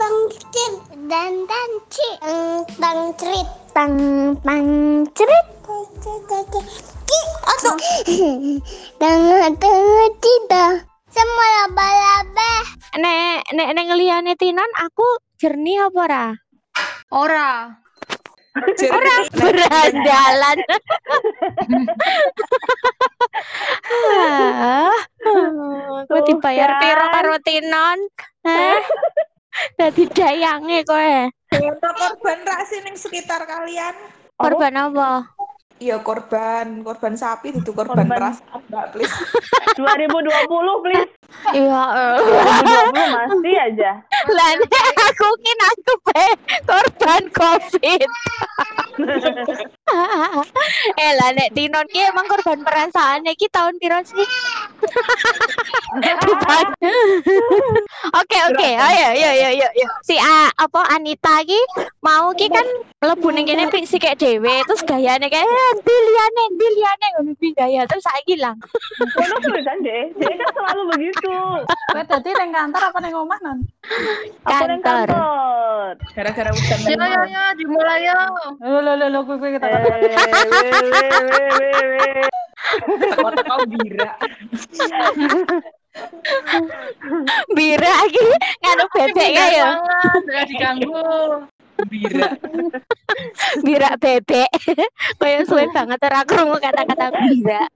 tangcrit dan tanci tangcrit tangcrit ki aduh tengah tidak semua laba-laba nek ngeliane Tinan aku jernih apa ora ora ora berandalan aku dibayar piro karo Tinan dadi dayange kowe korban rak sih ning sekitar kalian korban apa iya korban sapi itu korban keras Mbak please 2020 please iya 2020 masih aja lah aku kin aku korban covid lah nek Tinon ki emang korban perasaannya ki tahun piro sih Oke. Ayo. Si Anita ki mau ki kan mlebu ning kene si kek dhewe terus gayane kayak diliane ngono ki gaya terus saiki ilang. Ngono tenan deh. Dia kan selalu begitu. Kowe dadi ning kantor apa ning omah, Nan? Kantor. Gara-gara udan. Yo dimulai yo. Lho kowe kita. Kau Bira lagi nganu bebek ya sudah diganggu Bira bebek kayak suwe banget ora krungu kata-kata Bira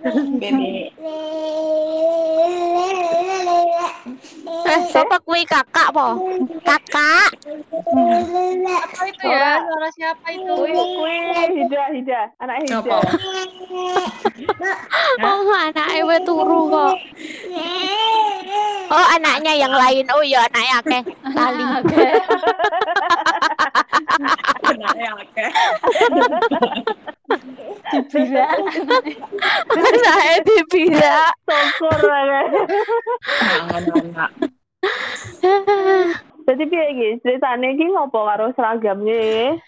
sapa kuwi kakak po kakak apa itu ya suara siapa itu kuwi Hida anak Hida oh anake wis turu kok oh anaknya yang lain oh ya anaknya akeh lali anaknya akeh Dibira anaknya Dibira sokor banget anak-anak jadi piye iki ceritane iki ngopo karo seragamnya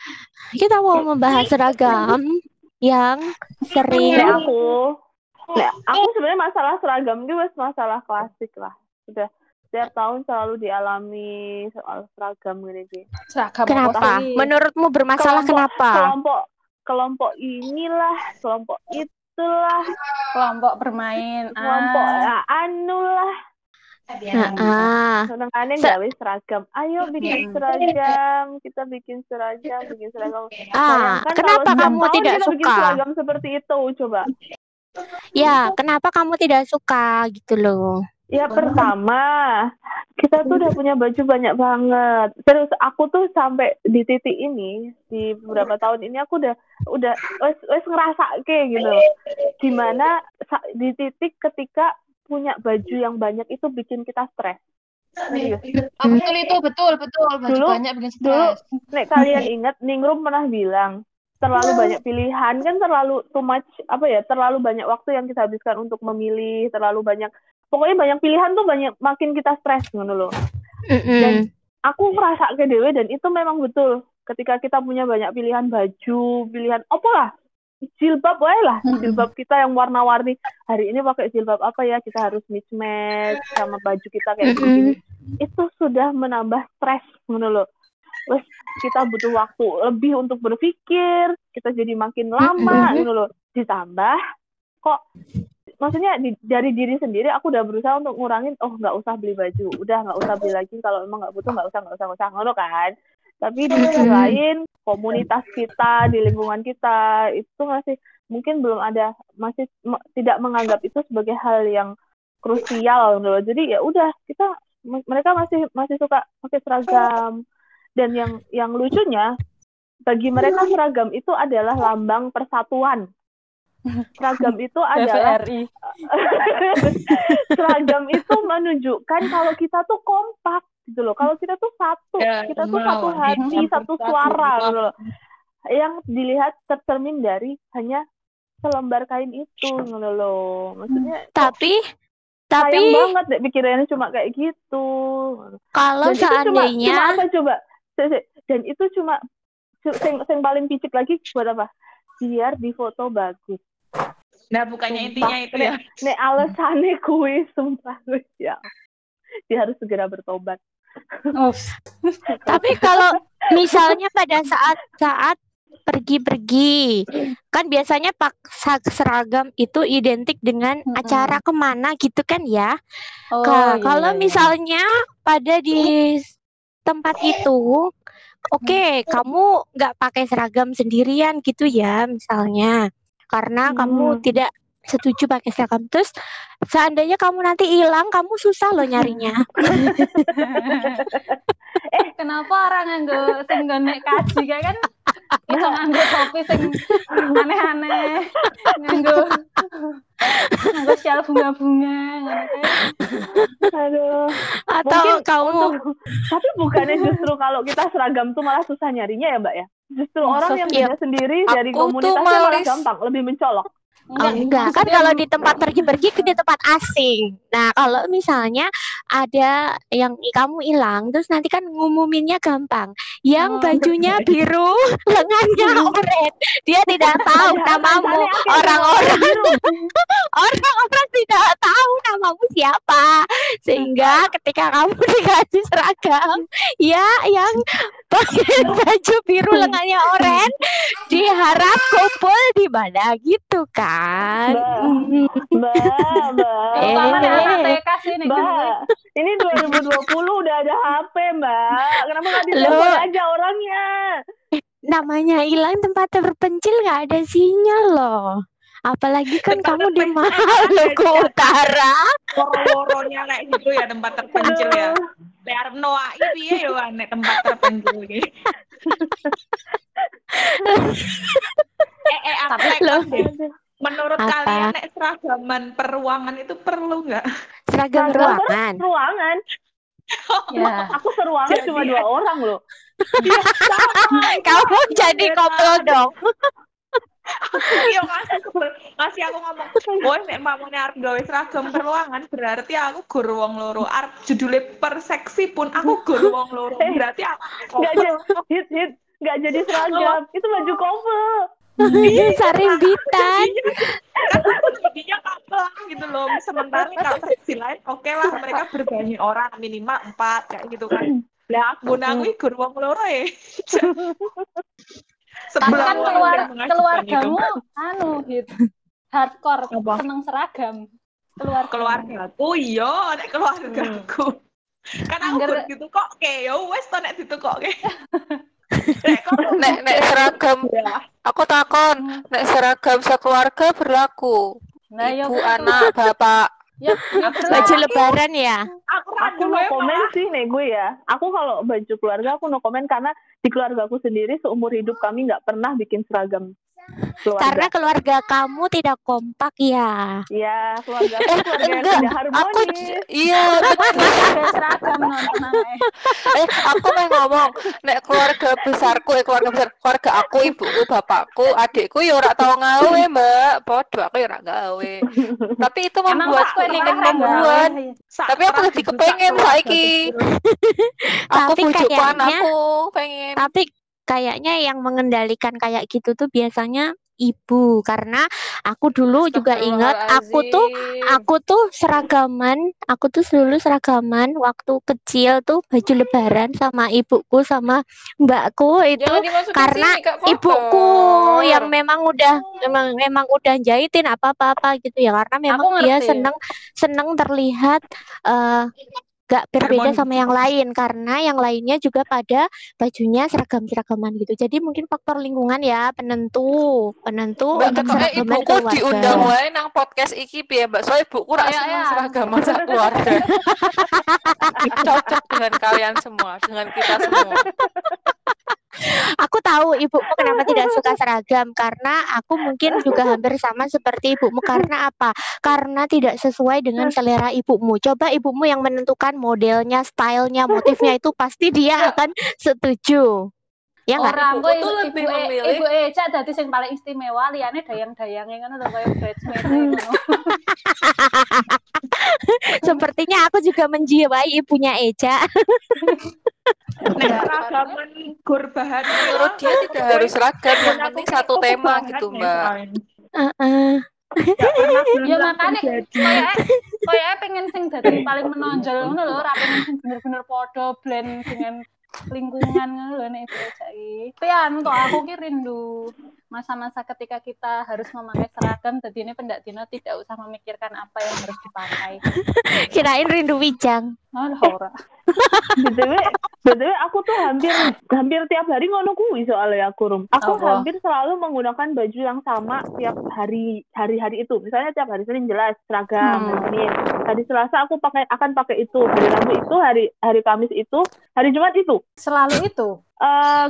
kita mau membahas seragam yang sering aku sebenarnya masalah seragam itu masalah klasik lah. Sudah setiap tahun selalu dialami soal seragam ini. Seragam kenapa? Menurutmu bermasalah kenapa? Kelompok inilah, kelompok itulah, kelompok bermain, kelompok anulah. Seneng aneh nggak wis seragam. Ayo bikin seragam, kita bikin seragam. Kan kenapa kamu tidak suka? Bikin seragam seperti itu coba. Ya, kenapa kamu tidak suka gitu loh? Ya pertama, kita tuh udah punya baju banyak banget. Terus aku tuh sampai di titik ini, di beberapa tahun ini aku udah wes ngerasake gitu. Gimana di titik ketika punya baju yang banyak itu bikin kita stres. Betul. Baju dulu, banyak bikin stres. Nek kalian ingat Ningrum pernah bilang terlalu banyak pilihan kan terlalu too much terlalu banyak waktu yang kita habiskan untuk memilih terlalu banyak pokoknya banyak pilihan tuh banyak makin kita stres ngono loh. Dan aku ngerasa ke dewe dan itu memang betul ketika kita punya banyak pilihan baju pilihan apalah jilbab wae lah jilbab kita yang warna-warni hari ini pakai jilbab apa ya kita harus mismatch sama baju kita kayak begini itu sudah menambah stres ngono loh. Wes kita butuh waktu lebih untuk berpikir, kita jadi makin lama gitu loh. Ditambah kok maksudnya dari diri sendiri aku udah berusaha untuk ngurangin enggak usah beli baju, udah enggak usah beli lagi kalau memang enggak butuh enggak usah ngono kan. Tapi di sisi lain komunitas kita, di lingkungan kita itu masih mungkin belum ada tidak menganggap itu sebagai hal yang krusial gitu loh. Jadi ya udah mereka masih suka pakai seragam. Dan yang lucunya bagi mereka seragam itu adalah lambang persatuan. Seragam itu adalah seragam itu menunjukkan kalau kita tuh kompak gitu loh. Kalau kita tuh satu, kita tuh satu hati, satu suara gitu loh. Yang dilihat tercermin dari hanya selembar kain itu gitu loh. Maksudnya tapi sayang banget deh pikirannya cuma kayak gitu. Kalau seandainya dan itu cuma yang paling picik lagi buat apa? Biar difoto bagus. Nah, bukannya sumpah, intinya itu ya. Nek alasannya kuwi sumpah wis ya. dia harus segera bertobat. Oh. Tapi kalau misalnya pada saat pergi-pergi, kan biasanya paksa seragam itu identik dengan acara kemana gitu kan ya. Oh, kalau iya. Misalnya pada di tempat itu, oke, kamu nggak pakai seragam sendirian gitu ya misalnya, karena kamu tidak setuju pakai seragam. Terus seandainya kamu nanti hilang, kamu susah loh nyarinya. Kenapa orang nganggo sing nggonek kaji kayak kan iso nganggo topi sing aneh-aneh, nganggo sial bunga-bunga aduh. Atau mungkin kamu untuk, tapi bukannya justru kalau kita seragam tuh malah susah nyarinya ya Mbak ya, justru orang yang beda sendiri dari komunitasnya malah gampang, lebih mencolok. Enggak, kan kalau di tempat pergi-pergi ke tempat asing. Nah, kalau misalnya ada yang kamu hilang, terus nanti kan ngumuminnya gampang. Yang bajunya biru, lengannya oranye. Dia tidak tahu namamu. Orang-orang tidak tahu namamu siapa. Sehingga ketika kamu dikasih seragam, ya yang pakai baju biru lengannya oranye diharap kumpul di mana gitu kan. Mbak, ini 2020 udah ada HP Mbak, kenapa gak ditelepon aja orangnya? Namanya hilang tempat terpencil gak ada sinyal loh. Apalagi kan kamu di Maluku Utara. Woro-woronya kayak gitu ya tempat terpencil ya. Biar noah ini ya nek tempat terpencil iki. Tapi loh, menurut kalian nek seragaman peruangan itu perlu enggak? Seragam ruangan. Ya. Aku seruangan jadi cuma 2 orang loh. Kamu jadi koplo dong. Iya, masih aku ngomong, "Woi, nek mamune arep gawe seragam peruangan, berarti aku gur wong loro. Arep judule perseksi pun aku gur wong loro. Berarti aku enggak jadi seragam. Itu baju couple. Iya, sarimbitan. Jadinya couple gitu loh. Sementara kalau versi lain, oke lah mereka berbanyi orang minimal 4 kayak gitu kan. Lah aku nang gur wong loro e. Sebelah kan keluargamu gitu hardcore seneng seragam. Keluargaku iya nek keluargaku. Kan anggar gitu kok ke yo wis to nek ditukokke. Nek seragam aku takon nek seragam sekeluarga berlaku. Nah, ibu, anak, bapak. Ya, baju lebaran ya. Aku no komen sih nih gue ya. Aku kalau baju keluarga aku no komen karena di keluargaku sendiri seumur hidup kami nggak pernah bikin seragam keluarga. Karena keluarga kamu tidak kompak ya. Iya, keluarga yang tidak harmonis. Aku iya seragam aku mau ngomong nek keluarga aku, ibuku, bapakku, adikku ya ora tau ngawe, Mbak. Podo aku ya ora gawe. Tapi itu membuat tapi aku lebih kepengen saiki. Aku bujukan aku pengen. Tapi kayaknya yang mengendalikan kayak gitu tuh biasanya ibu, karena aku dulu juga ingat aku tuh seragaman, aku tuh dulu seragaman waktu kecil tuh baju lebaran sama ibuku sama mbakku itu karena sini, ibuku yang memang udah jahitin apa-apa gitu ya, karena memang dia seneng terlihat gak berbeda sama yang lain, karena yang lainnya juga pada bajunya seragam-seragaman gitu. Jadi mungkin faktor lingkungan ya penentu Mbak, untuk seragaman ibuku keluarga. Diundang wae nang podcast iki piye Mbak? Soalnya ibuku ora seneng seragaman sak keluarga. Cocok dengan kalian semua, dengan kita semua. Aku tahu ibuku kenapa tidak suka seragam, karena aku mungkin juga hampir sama seperti ibumu. Karena apa? Karena tidak sesuai dengan selera ibumu. Coba ibumu yang menentukan modelnya, stylenya, motifnya itu pasti dia akan setuju. Ya enggak, ibuku tuh lebih memilih ibu Eca dadi sing paling istimewa, liyane dayang-dayange ngono lho koyo bridesmaid ngono. Sepertinya aku juga menjiwai ibunya Eca. Nek seragaman gur bahan menurut dia tidak harus seragam, yang penting satu tema gitu, Mbak. Gak pernah belum ya, makanya kayaknya pengen sing dadi paling menonjol ngono lho, ora pengen sing bener-bener padha blend dengan lingkungan ngono lho nek iki. Pian kok aku ki rindu masa-masa ketika kita harus memakai seragam, dadine pendak dina tidak usah memikirkan apa yang harus dipakai. Kirain rindu Wijang. Alah ora. Betul, aku tuh hampir tiap hari ngono kuwi soalnya aku hampir selalu menggunakan baju yang sama tiap hari itu. Misalnya tiap hari Senin jelas seragam Senin. Hari Selasa aku akan pakai itu, hari Rabu itu, hari Kamis itu, hari Jumat itu. Selalu itu.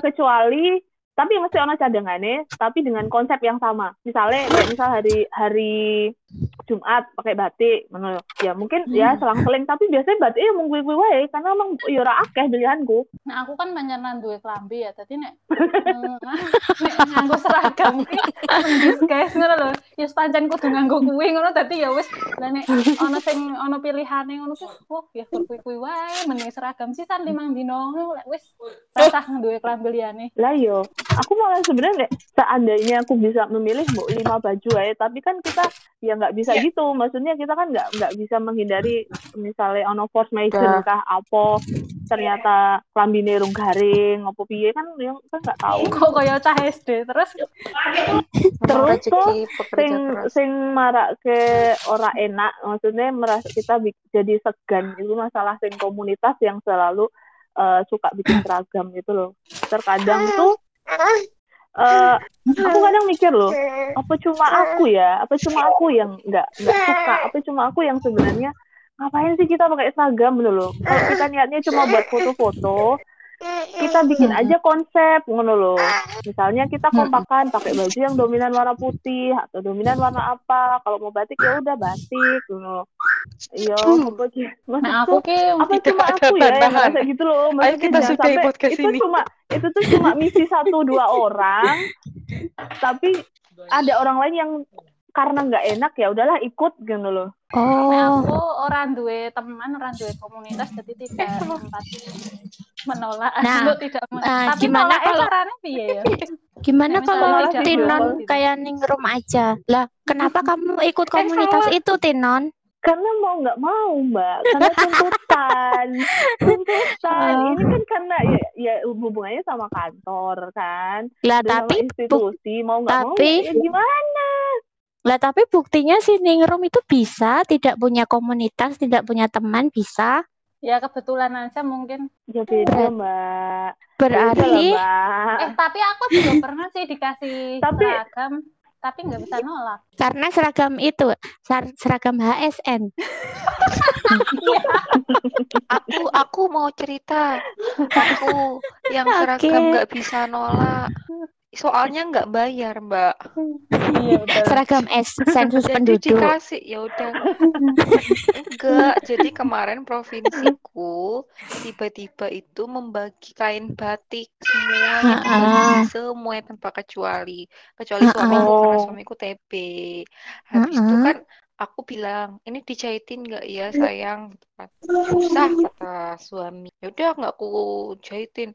Kecuali tapi mesti ono cadangane, tapi dengan konsep yang sama. Misalnya kayak misal hari Jumat pakai batik, ngono. Ya mungkin ya selang-seling, tapi biasanya batik ya mung kuwi-kuwi wae karena emang ya ora akeh pilihanku. Nah, aku kan panjenengan duwe klambi ya, dadi nek nganggo seragam iki mendis guys ngono lho. Ya pancen kudu nganggo kuwi ngono dadi ya wis lah nek ono sing ono pilihane ngono kuwi ya kuwi-kuwi wae mending seragam sisan 5 dino wis rasah duwe klambi liyane. Lah yo aku malah sebenarnya seandainya aku bisa memilih mau 5 baju aja, tapi kan kita ya nggak bisa gitu, maksudnya kita kan nggak bisa menghindari misalnya ono force major kah apa ternyata klambine rung garing apa piye kan yang kan nggak tahu kok kaya cah SD terus tuh sing marake ora enak, maksudnya merasa kita jadi segan itu masalah sing komunitas yang selalu suka bikin seragam gitu loh. Terkadang tuh aku kadang mikir loh, apa cuma aku yang nggak suka, apa cuma aku yang sebenarnya ngapain sih kita pakai seragam gitu loh. Kalau kita niatnya cuma buat foto-foto, kita bikin aja konsep ngono loh. Misalnya kita kompakan pakai baju yang dominan warna putih atau dominan warna apa, kalau mau batik ya udah batik ngono. Iya, nah aku ke apa cuma aku ya yang merasa gitu loh. Ayo kita sudahi podcast ini. Itu tuh cuma misi 1-2 orang, tapi ada orang lain yang karena nggak enak ya udahlah ikut gitu loh. Nah, aku orang duwe teman, orang duwe komunitas, jadi tidak sempat menolak. Nah, tapi gimana kalau caranya piye ya? Gimana kalau Tinon kayak ning room aja? Lah, kenapa kamu ikut komunitas itu, Tinon? Karena mau nggak mau mbak, karena tuntutan ini kan karena ya hubungannya sama kantor kan, lah tapi institusi mau nggak mau ya gimana? Lah tapi buktinya si Ningrum itu bisa tidak punya komunitas, tidak punya teman bisa? Ya kebetulan aja mungkin. Ya beda mbak. Berarti. Beda, mbak. Tapi aku juga pernah sih dikasih seragam. Tapi nggak bisa nolak karena seragam itu seragam HSN. aku mau cerita aku yang seragam nggak bisa nolak soalnya nggak bayar mbak. Iya, seragam sensus penduduk dikasih ya udah enggak. Jadi kemarin provinsiku tiba-tiba itu membagi kain batik semua tanpa kecuali suamiku karena suamiku TB. Habis itu kan aku bilang ini dijahitin nggak ya sayang, susah kata suami. Yaudah nggak aku jahitin.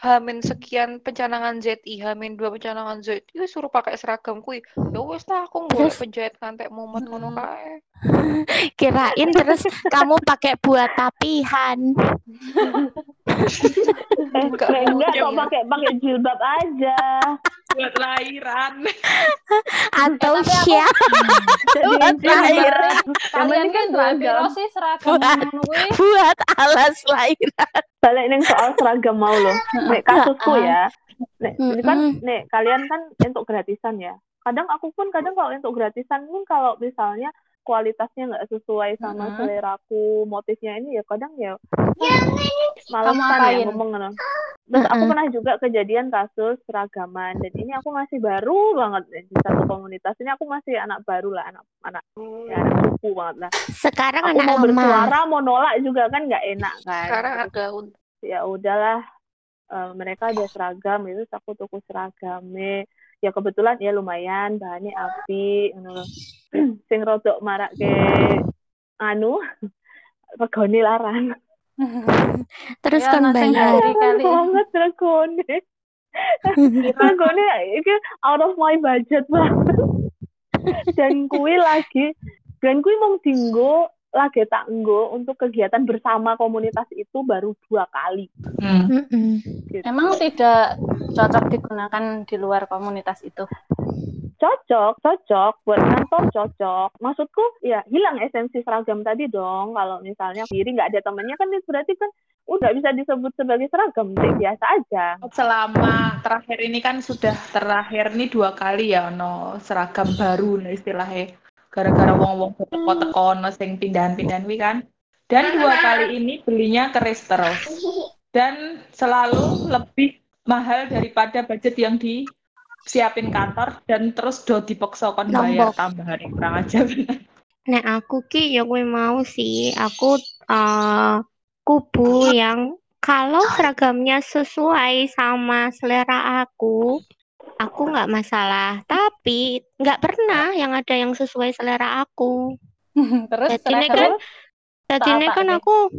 Hamin sekian pencanangan ZI, Hamin 2 pencanangan ZI, suruh pakai seragam kui. Ya wes lah aku nggak penjahit kantek mumet ngono kae. Kirain terus kamu pakai buat tapihan. Enggak kok pakai jilbab aja. Buat lahiran. Atau siap. Buat lahiran. Kalian kan beragam sih seragam kuwi. Buat alas lahiran. Balik ning soal seragam mau loh. Nek kasusku ya. Nek kalian kan entuk gratisan ya. Kadang kalau entuk gratisan pun kalau misalnya kualitasnya enggak sesuai sama seleraku, motifnya ini ya kadang ya malasan ya ngomong ngono. Terus aku pernah juga kejadian kasus seragaman dan ini aku masih baru banget di satu komunitas ini, aku masih anak baru lah, anak ya cupu banget lah. Sekarang aku mau bersuara mau nolak juga kan nggak enak kan. Sekarang agak ya udahlah mereka ada seragam itu aku tuku seragamnya. Ya kebetulan ya lumayan bahannya apik ngono. Sing rodok marake anu regone larang. Terus ya, kan bayar banget regone itu out of my budget banget. Dan kui lagi, dan kui mau dinggo lagi tak nggo untuk kegiatan bersama komunitas itu baru 2 kali. Gitu. Emang tidak cocok digunakan di luar komunitas itu? Cocok buat kantor, cocok. Maksudku ya hilang esensi seragam tadi dong. Kalau misalnya diri nggak ada temannya kan berarti kan udah bisa disebut sebagai seragam, biasa aja. Selama terakhir ini kan sudah terakhir nih 2 kali ya no seragam baru nih istilahnya. Gara-gara wong-wong teko-teko no sing pindahan-pindahan wi kan. Dan 2 kali ini belinya ke restoran dan selalu lebih mahal daripada budget yang di siapin kantor dan terus do dipaksa kon bayar tambahan yang kurang aja. Nek aku ki ya gue mau sih aku kubu yang kalau seragamnya sesuai sama selera aku nggak masalah, tapi nggak pernah yang ada yang sesuai selera aku. Terus tadinya kan aku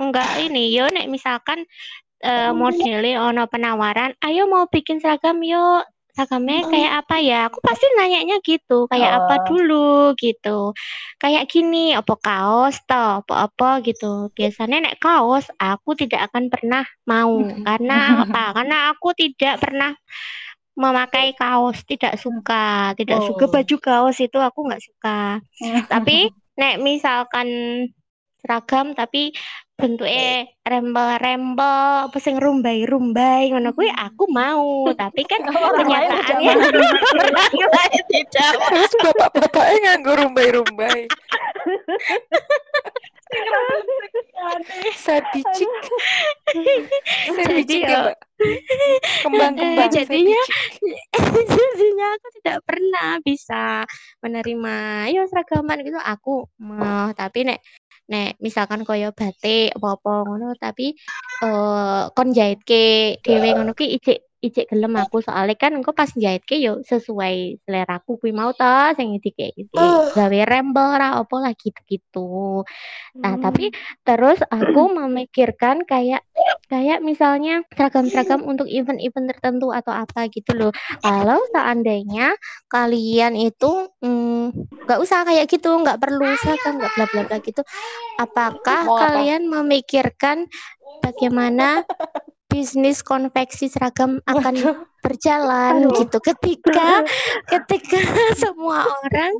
nggak ini yo nek misalkan modele ono penawaran ayo mau bikin seragam yuk, seragamnya kayak apa ya? Aku pasti nanyanya gitu, kayak apa dulu gitu. Kayak gini, apa kaos toh, apa-apa gitu. Biasanya nek kaos aku tidak akan pernah mau. Karena apa? Karena aku tidak pernah memakai kaos, tidak suka. Tidak suka baju kaos itu aku nggak suka. Tapi nek misalkan seragam tapi bentuknya rembel-rembel, apa sing rumbai-rumbai ngono kuwi aku mau, tapi kan kenyataannya tidak. Bapak-bapaknya nganggo rumbai-rumbai. Sadicik ya, kembang-kembang. Jadinya aku tidak pernah bisa menerima yo seragaman gitu aku mau, tapi nek misalkan koyo batik apa-apa ngono tapi kon jahitke dhewe ngono ki ijik gelem aku soalnya kan engko pas jahitke yo sesuai seleraku kuwi mau ta sing dikek iki gawe rembel ra apa lah gitu-gitu. Nah, tapi terus aku memikirkan kayak misalnya seragam-seragam untuk event-event tertentu atau apa gitu loh. Kalau seandainya kalian itu nggak usah kayak gitu, nggak perlu seragam, nggak bla bla bla gitu. Apakah kalian memikirkan bagaimana bisnis konveksi seragam akan berjalan gitu ketika semua orang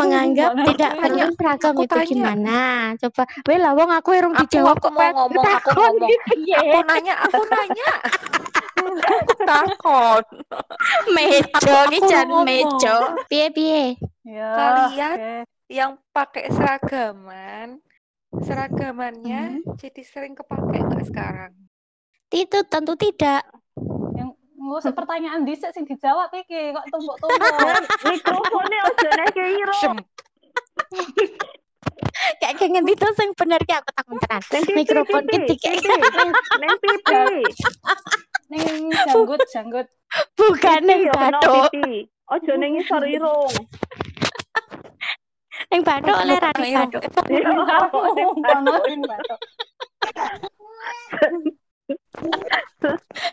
menganggap tidak perlu seragam itu tanya. Gimana? Coba, wela wong aku irung dijawab kok aku nanya. Aku takon. Mejo iki jan mejo. Piye? Kalian yang pakai seragamannya jadi sering kepake nggak sekarang? Itu tentu tidak. Yang ngusik pertanyaan dhisik sing dijawab iki kok tumbuk-tumbuk. Mikrofone aja nek iro. Kayak ngendi to sing bener ki aku takon tenan. Mikrofon ki dikek. Nek pipi. Ning janggut. Bukan ning bathuk. Aja ning isor irung. Ning bathuk oleh ra di bathuk.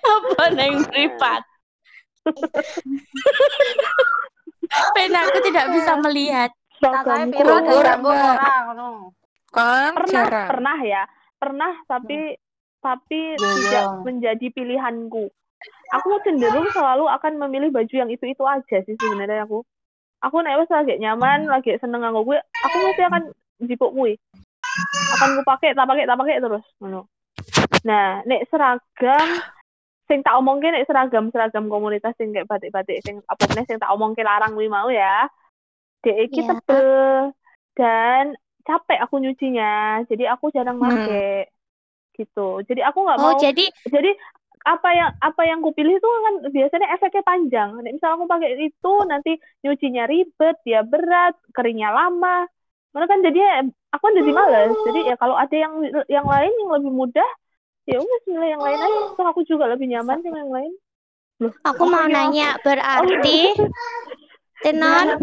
Apa neng privat? Pena aku tidak bisa melihat. Kakaknya privat dan orang. Pernah tapi tidak menjadi pilihanku. Aku cenderung selalu akan memilih baju yang itu aja sih sebenarnya aku. Aku nek wis lagi nyaman, lagi seneng nganggo kuwi, aku mesti akan jipuk kuwi. Akan ku pakai terus ngono. Nah, nek seragam sing tak omongke nek seragam komunitas sing kayak batik-batik sing apa meneh sing tak omongke larang kuwi mau ya. Dek iki tebel dan capek aku nyucinya. Jadi aku jarang make. Gitu. Jadi aku enggak mau. Jadi apa yang kupilih itu kan biasanya efeknya panjang. Nek misal aku pakai itu nanti nyucinya ribet, dia berat, keringnya lama. Karena kan jadinya aku kan jadi malas. Jadi ya kalau ada yang lain yang lebih mudah, ya wis milih yang lain aja. Terus aku juga lebih nyaman sama yang lain. Loh, aku mau nanya apa? Berarti tenan.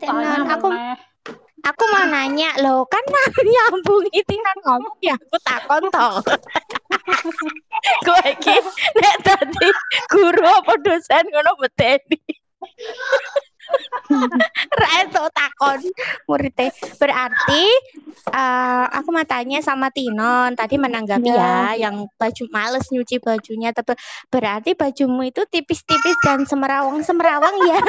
Tenan aku mau nanya loh, kan nyambung itinan ngomong ya aku takon toh. Kowe iki nek tadi guru apa dosen ngono beteni. Rae takon muridnya. Berarti aku matanya sama Tinon tadi menanggapi ya yang baju males nyuci bajunya tebel. Berarti bajumu itu tipis-tipis dan semerawang-semerawang ya.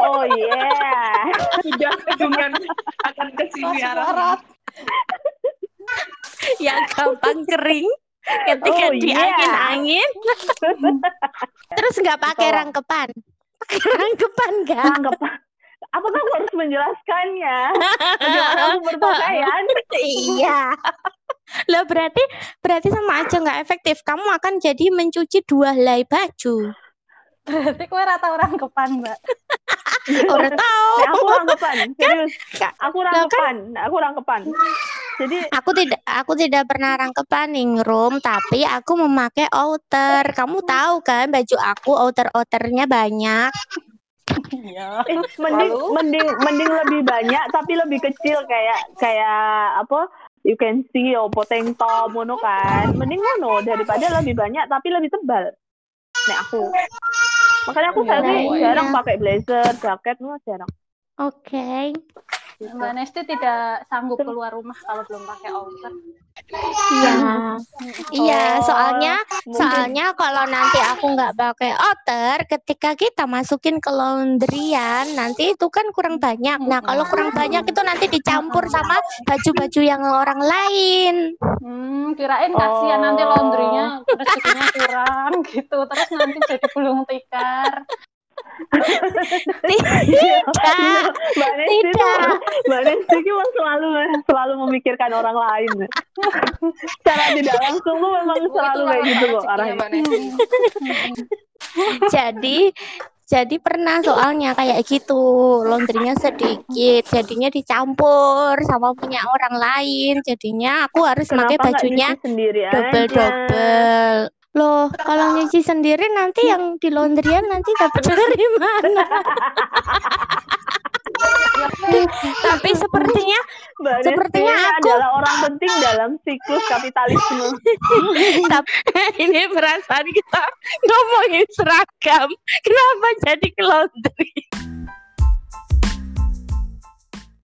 Oh iya. Yeah. Sudah kedengaran akan kesini arah. Yang gampang kering ketika diangin-angin. Terus nggak pakai rangkepan. Pakai rangkepan nggak? Rangkepan. Apa kamu harus menjelaskannya? Bagaimana kamu berpakaian? Iya. Lah berarti sama aja nggak efektif. Kamu akan jadi mencuci dua helai baju. Berarti kue ratau rangkepan, Mbak. Udah tahu. Aku rangkepan. Serius. Aku rangkepan. Jadi aku tidak pernah rangkepan ningrum, tapi aku memakai outer. Kamu tahu kan baju aku outer-outernya banyak. Iya. Mending lebih banyak tapi lebih kecil kayak apa? You can see poteng top mono kan. Mending mono daripada lebih banyak tapi lebih tebal. Nek aku. Makanya aku jarang pakai blazer, jaket mah jarang. Oke. Mbak Nesti tidak sanggup keluar rumah kalau belum pakai outer. Iya. Iya, soalnya kalau nanti aku nggak pakai outer, ketika kita masukin ke laundryan, nanti itu kan kurang banyak. Nah, kalau kurang banyak itu nanti dicampur sama baju-baju yang orang lain. Kirain kasihan nanti laundrynya rezekinya kurang gitu. Terus nanti jadi gulung tikar. Mbak Nesti itu selalu memikirkan orang lain. Cara tidak langsung lu memang selalu kayak gitu loh arahnya. Jadi pernah soalnya kayak gitu, laundrynya sedikit, jadinya dicampur sama punya orang lain, jadinya aku harus pakai bajunya double-double. Loh, kalau nyuci sendiri nanti yang di laundryan nanti dapat dari mana? Tapi sepertinya aku adalah orang penting dalam siklus kapitalisme. Ini perasaan kita ngomongin seragam, kenapa jadi ke laundry?